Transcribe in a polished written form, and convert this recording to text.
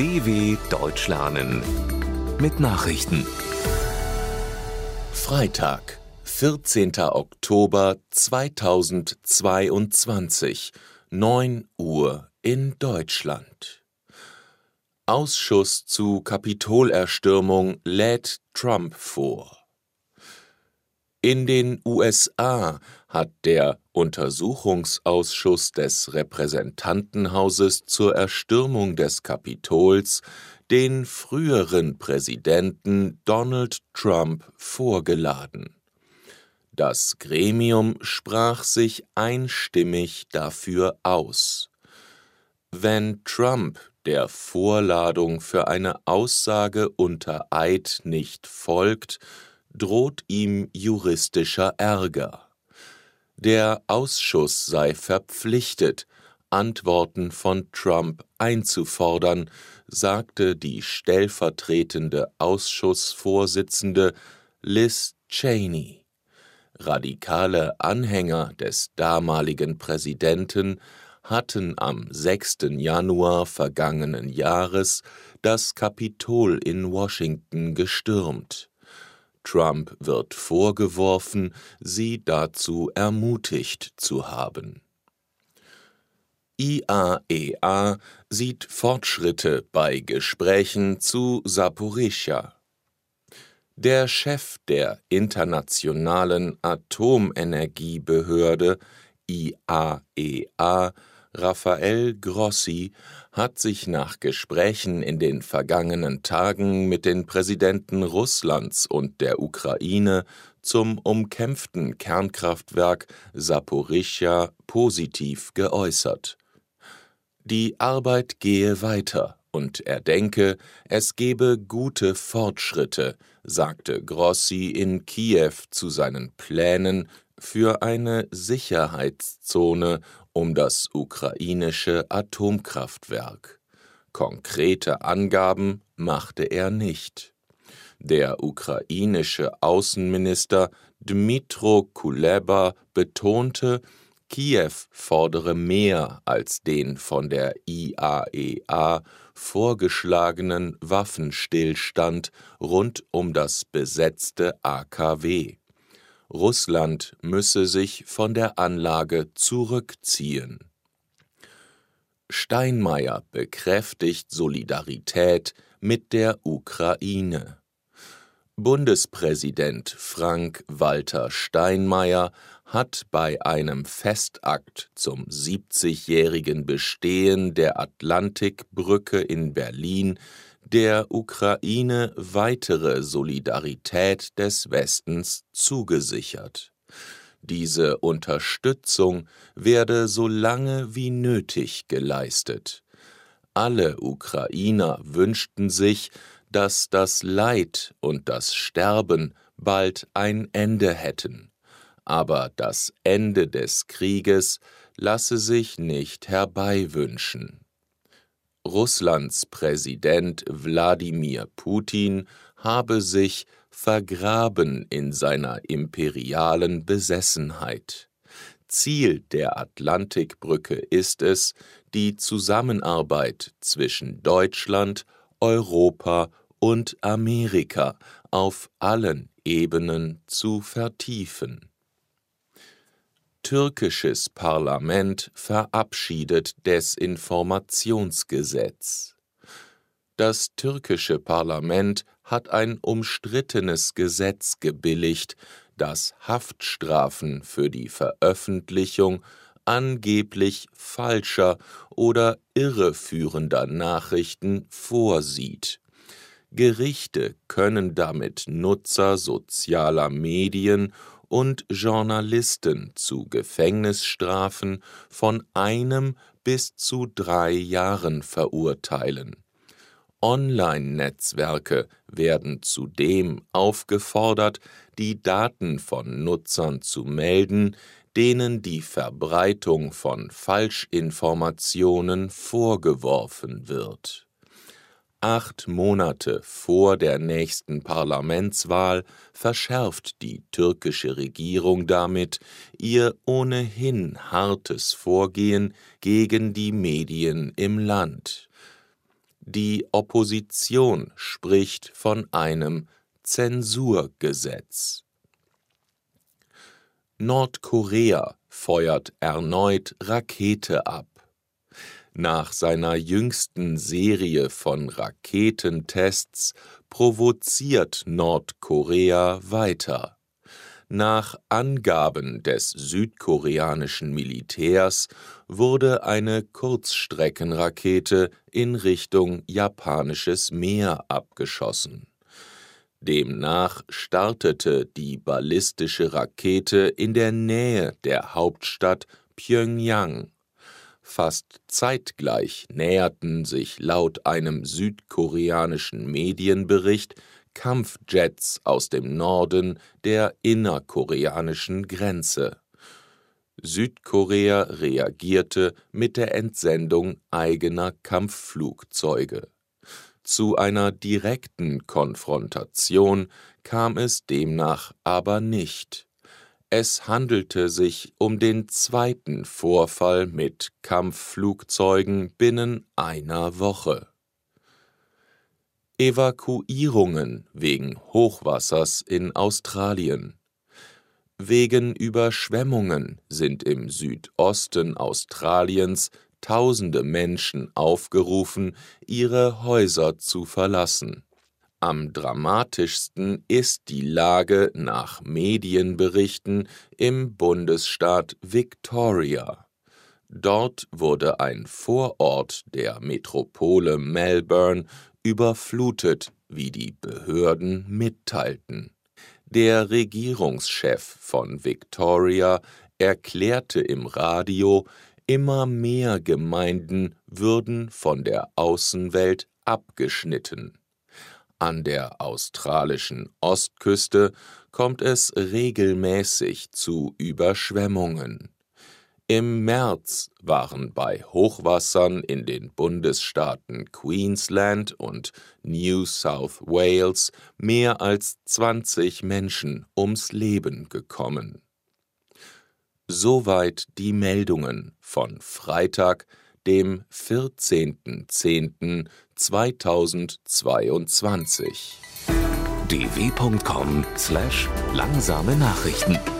DW Deutsch lernen mit Nachrichten. Freitag, 14. Oktober 2022, 9 Uhr in Deutschland. Ausschuss zu Kapitolerstürmung lädt Trump vor. In den USA hat der Untersuchungsausschuss des Repräsentantenhauses zur Erstürmung des Kapitols den früheren Präsidenten Donald Trump vorgeladen. Das Gremium sprach sich einstimmig dafür aus. Wenn Trump der Vorladung für eine Aussage unter Eid nicht folgt, droht ihm juristischer Ärger. Der Ausschuss sei verpflichtet, Antworten von Trump einzufordern, sagte die stellvertretende Ausschussvorsitzende Liz Cheney. Radikale Anhänger des damaligen Präsidenten hatten am 6. Januar vergangenen Jahres das Kapitol in Washington gestürmt. Trump wird vorgeworfen, sie dazu ermutigt zu haben. IAEA sieht Fortschritte bei Gesprächen zu Saporischja. Der Chef der Internationalen Atomenergiebehörde IAEA, Raphael Grossi, hat sich nach Gesprächen in den vergangenen Tagen mit den Präsidenten Russlands und der Ukraine zum umkämpften Kernkraftwerk Saporischja positiv geäußert. Die Arbeit gehe weiter und er denke, es gebe gute Fortschritte, sagte Grossi in Kiew zu seinen Plänen für eine Sicherheitszone um das ukrainische Atomkraftwerk. Konkrete Angaben machte er nicht. Der ukrainische Außenminister Dmytro Kuleba betonte, Kiew fordere mehr als den von der IAEA vorgeschlagenen Waffenstillstand rund um das besetzte AKW. Russland müsse sich von der Anlage zurückziehen. Steinmeier bekräftigt Solidarität mit der Ukraine. Bundespräsident Frank-Walter Steinmeier hat bei einem Festakt zum 70-jährigen Bestehen der Atlantikbrücke in Berlin der Ukraine weitere Solidarität des Westens zugesichert. Diese Unterstützung werde so lange wie nötig geleistet. Alle Ukrainer wünschten sich, dass das Leid und das Sterben bald ein Ende hätten. Aber das Ende des Krieges lasse sich nicht herbeiwünschen. Russlands Präsident Wladimir Putin habe sich vergraben in seiner imperialen Besessenheit. Ziel der Atlantikbrücke ist es, die Zusammenarbeit zwischen Deutschland, Europa und Amerika auf allen Ebenen zu vertiefen. Türkisches Parlament verabschiedet Desinformationsgesetz. Das türkische Parlament hat ein umstrittenes Gesetz gebilligt, das Haftstrafen für die Veröffentlichung angeblich falscher oder irreführender Nachrichten vorsieht. Gerichte können damit Nutzer sozialer Medien und Journalisten zu Gefängnisstrafen von 1 bis zu 3 Jahren verurteilen. Online-Netzwerke werden zudem aufgefordert, die Daten von Nutzern zu melden, denen die Verbreitung von Falschinformationen vorgeworfen wird. 8 Monate vor der nächsten Parlamentswahl verschärft die türkische Regierung damit ihr ohnehin hartes Vorgehen gegen die Medien im Land. Die Opposition spricht von einem Zensurgesetz. Nordkorea feuert erneut Rakete ab. Nach seiner jüngsten Serie von Raketentests provoziert Nordkorea weiter. Nach Angaben des südkoreanischen Militärs wurde eine Kurzstreckenrakete in Richtung japanisches Meer abgeschossen. Demnach startete die ballistische Rakete in der Nähe der Hauptstadt Pjöngjang. Fast zeitgleich näherten sich laut einem südkoreanischen Medienbericht Kampfjets aus dem Norden der innerkoreanischen Grenze. Südkorea reagierte mit der Entsendung eigener Kampfflugzeuge. Zu einer direkten Konfrontation kam es demnach aber nicht. Es handelte sich um den zweiten Vorfall mit Kampfflugzeugen binnen einer Woche. Evakuierungen wegen Hochwassers in Australien. Wegen Überschwemmungen sind im Südosten Australiens Tausende Menschen aufgerufen, ihre Häuser zu verlassen. Am dramatischsten ist die Lage nach Medienberichten im Bundesstaat Victoria. Dort wurde ein Vorort der Metropole Melbourne überflutet, wie die Behörden mitteilten. Der Regierungschef von Victoria erklärte im Radio, immer mehr Gemeinden würden von der Außenwelt abgeschnitten. An der australischen Ostküste kommt es regelmäßig zu Überschwemmungen. Im März waren bei Hochwassern in den Bundesstaaten Queensland und New South Wales mehr als 20 Menschen ums Leben gekommen. Soweit die Meldungen von Freitag, dem 14.10.2022. dw.com/langsame Nachrichten